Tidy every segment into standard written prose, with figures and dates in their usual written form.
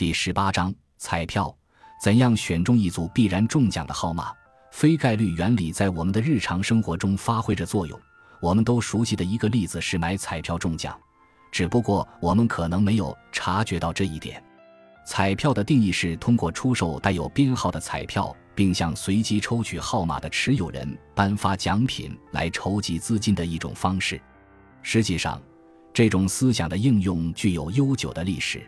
第18章彩票，怎样选中一组必然中奖的号码？非概率原理在我们的日常生活中发挥着作用，我们都熟悉的一个例子是买彩票中奖，只不过我们可能没有察觉到这一点。彩票的定义是通过出售带有编号的彩票，并向随机抽取号码的持有人颁发奖品来筹集资金的一种方式。实际上，这种思想的应用具有悠久的历史。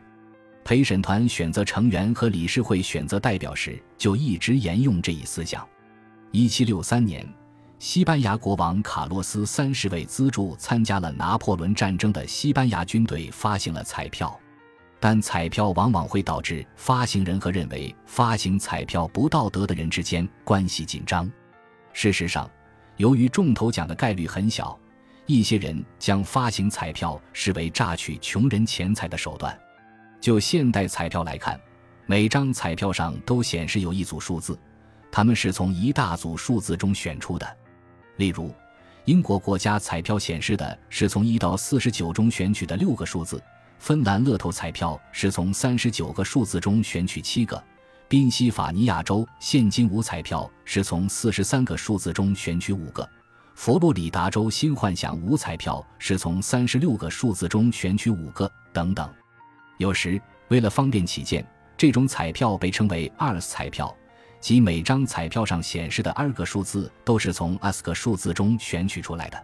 陪审团选择成员和理事会选择代表时就一直沿用这一思想。1763年，西班牙国王卡洛斯30为资助参加了拿破仑战争的西班牙军队发行了彩票，但彩票往往会导致发行人和认为发行彩票不道德的人之间关系紧张。事实上，由于中头奖的概率很小，一些人将发行彩票视为榨取穷人钱财的手段。就现代彩票来看，每张彩票上都显示有一组数字，他们是从一大组数字中选出的。例如，英国国家彩票显示的是从1到49中选取的6个数字，芬兰乐透彩票是从39个数字中选取7个，宾夕法尼亚州现金五彩票是从43个数字中选取5个，佛罗里达州新幻想五彩票是从36个数字中选取5个，等等。有时为了方便起见，这种彩票被称为 ARS 彩票，即每张彩票上显示的2个数字都是从 ARS 个数字中选取出来的。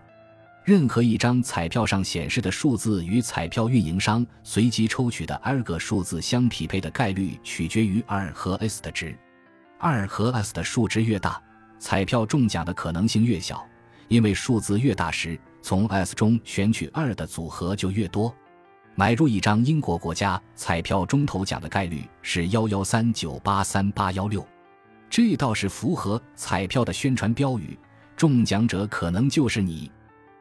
任何一张彩票上显示的数字与彩票运营商随机抽取的2个数字相匹配的概率取决于 R 和 S 的值。R 和 S 的数值越大，彩票中奖的可能性越小，因为数字越大时，从 S 中选取2的组合就越多。买入一张英国国家彩票中头奖的概率是113983816，这倒是符合彩票的宣传标语，中奖者可能就是你。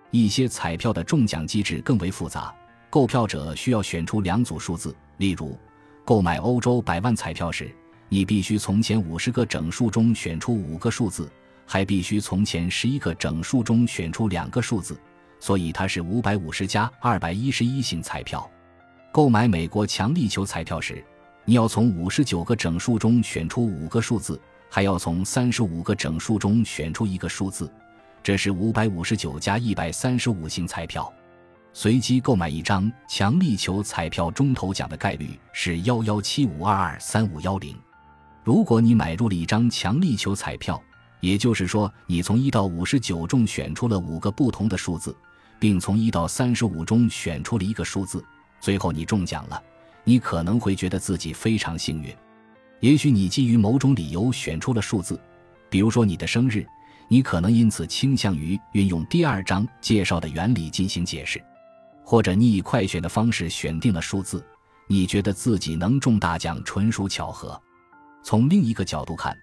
一些彩票的中奖机制更为复杂，购票者需要选出2组数字，例如，购买欧洲百万彩票时，你必须从前50个整数中选出5个数字，还必须从前11个整数中选出2个数字。所以它是550加211型彩票。购买美国强力球彩票时，你要从59个整数中选出5个数字，还要从35个整数中选出1个数字，这是559加135型彩票。随机购买一张强力球彩票中头奖的概率是11752223510。如果你买入了一张强力球彩票，也就是说你从1到59中选出了5个不同的数字，并从1到35中选出了1个数字，最后你中奖了，你可能会觉得自己非常幸运。也许你基于某种理由选出了数字，比如说你的生日，你可能因此倾向于运用第2章介绍的原理进行解释，或者你以快选的方式选定了数字，你觉得自己能中大奖纯属巧合。从另一个角度看，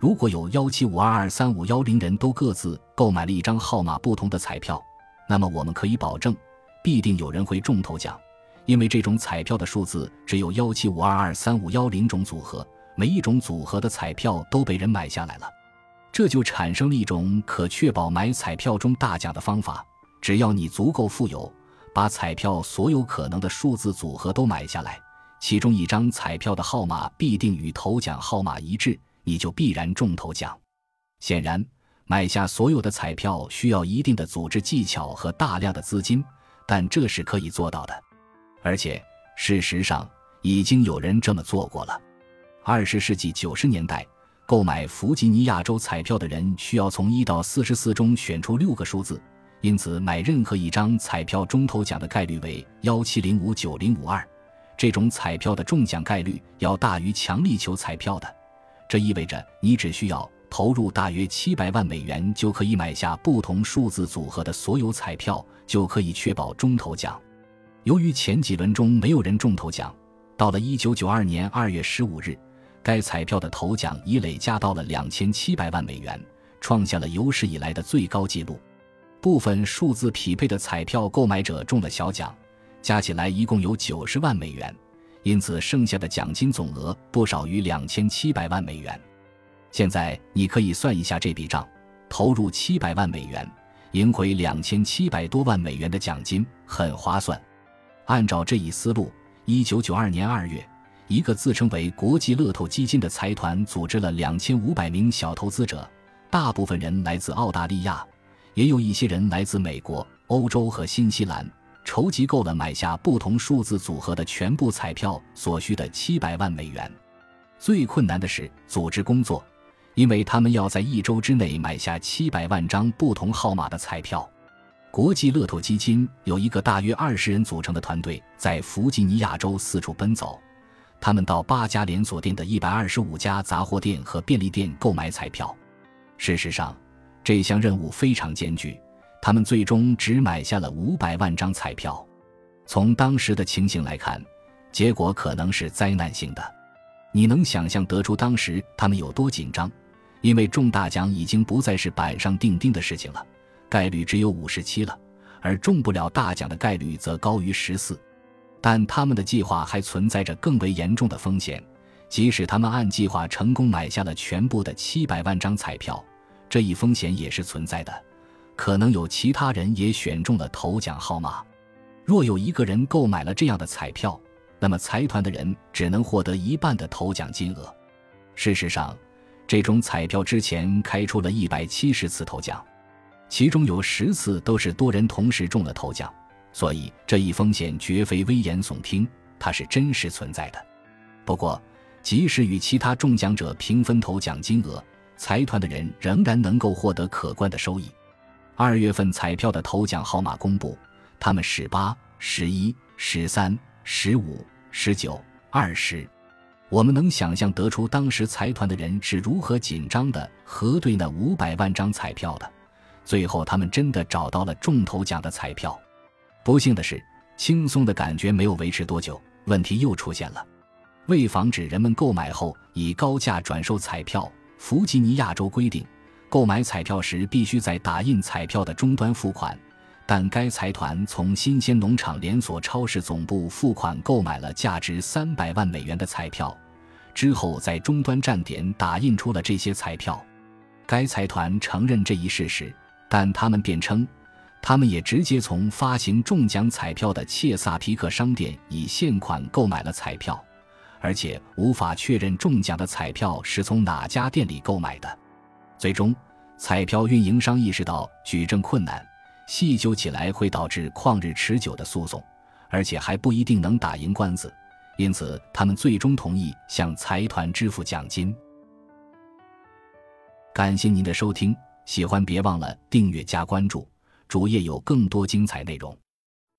如果有175223510人都各自购买了一张号码不同的彩票，那么我们可以保证必定有人会中头奖，因为这种彩票的数字只有175223510种组合，每一种组合的彩票都被人买下来了。这就产生了一种可确保买彩票中大奖的方法，只要你足够富有，把彩票所有可能的数字组合都买下来，其中一张彩票的号码必定与头奖号码一致，你就必然中头奖。显然，买下所有的彩票需要一定的组织技巧和大量的资金，但这是可以做到的。而且，事实上，已经有人这么做过了。20世纪90年代，购买弗吉尼亚州彩票的人需要从1到44中选出6个数字，因此买任何一张彩票中头奖的概率为1705902，这种彩票的中奖概率要大于强力球彩票的。这意味着你只需要投入大约700万美元就可以买下不同数字组合的所有彩票，就可以确保中头奖。由于前几轮中没有人中头奖，到了1992年2月15日，该彩票的头奖已累加到了2700万美元，创下了有史以来的最高纪录。部分数字匹配的彩票购买者中了小奖，加起来一共有90万美元，因此剩下的奖金总额不少于2700万美元。现在你可以算一下这笔账，投入700万美元，赢回2700多万美元的奖金，很划算。按照这一思路，1992年2月，一个自称为国际乐透基金的财团组织了2500名小投资者，大部分人来自澳大利亚，也有一些人来自美国、欧洲和新西兰，筹集够了买下不同数字组合的全部彩票所需的700万美元。最困难的是组织工作，因为他们要在1周之内买下700万张不同号码的彩票。国际乐透基金有一个大约20人组成的团队，在弗吉尼亚州四处奔走，他们到8家连锁店的125家杂货店和便利店购买彩票。事实上，这项任务非常艰巨，他们最终只买下了500万张彩票。从当时的情形来看，结果可能是灾难性的。你能想象得出当时他们有多紧张，因为中大奖已经不再是板上钉钉的事情了，概率只有57%了，而中不了大奖的概率则高于14%。但他们的计划还存在着更为严重的风险，即使他们按计划成功买下了全部的700万张彩票，这一风险也是存在的，可能有其他人也选中了头奖号码。若有一个人购买了这样的彩票，那么财团的人只能获得一半的头奖金额。事实上，这种彩票之前开出了170次头奖，其中有10次都是多人同时中了头奖，所以这一风险绝非危言耸听，它是真实存在的。不过，即使与其他中奖者平分头奖金额，财团的人仍然能够获得可观的收益。2月份彩票的头奖号码公布，他们18、11、13、15、19、20。我们能想象得出当时财团的人是如何紧张地核对那500万张彩票的。最后他们真的找到了中头奖的彩票。不幸的是，轻松的感觉没有维持多久，问题又出现了。为防止人们购买后以高价转售彩票，弗吉尼亚州规定，购买彩票时必须在打印彩票的终端付款，但该财团从新鲜农场连锁超市总部付款购买了价值300万美元的彩票，之后在终端站点打印出了这些彩票。该财团承认这一事实，但他们辩称，他们也直接从发行中奖彩票的切萨皮克商店以现款购买了彩票，而且无法确认中奖的彩票是从哪家店里购买的。最终，彩票运营商意识到举证困难，细究起来会导致旷日持久的诉讼，而且还不一定能打赢官司，因此他们最终同意向财团支付奖金。感谢您的收听，喜欢别忘了订阅加关注，主页有更多精彩内容。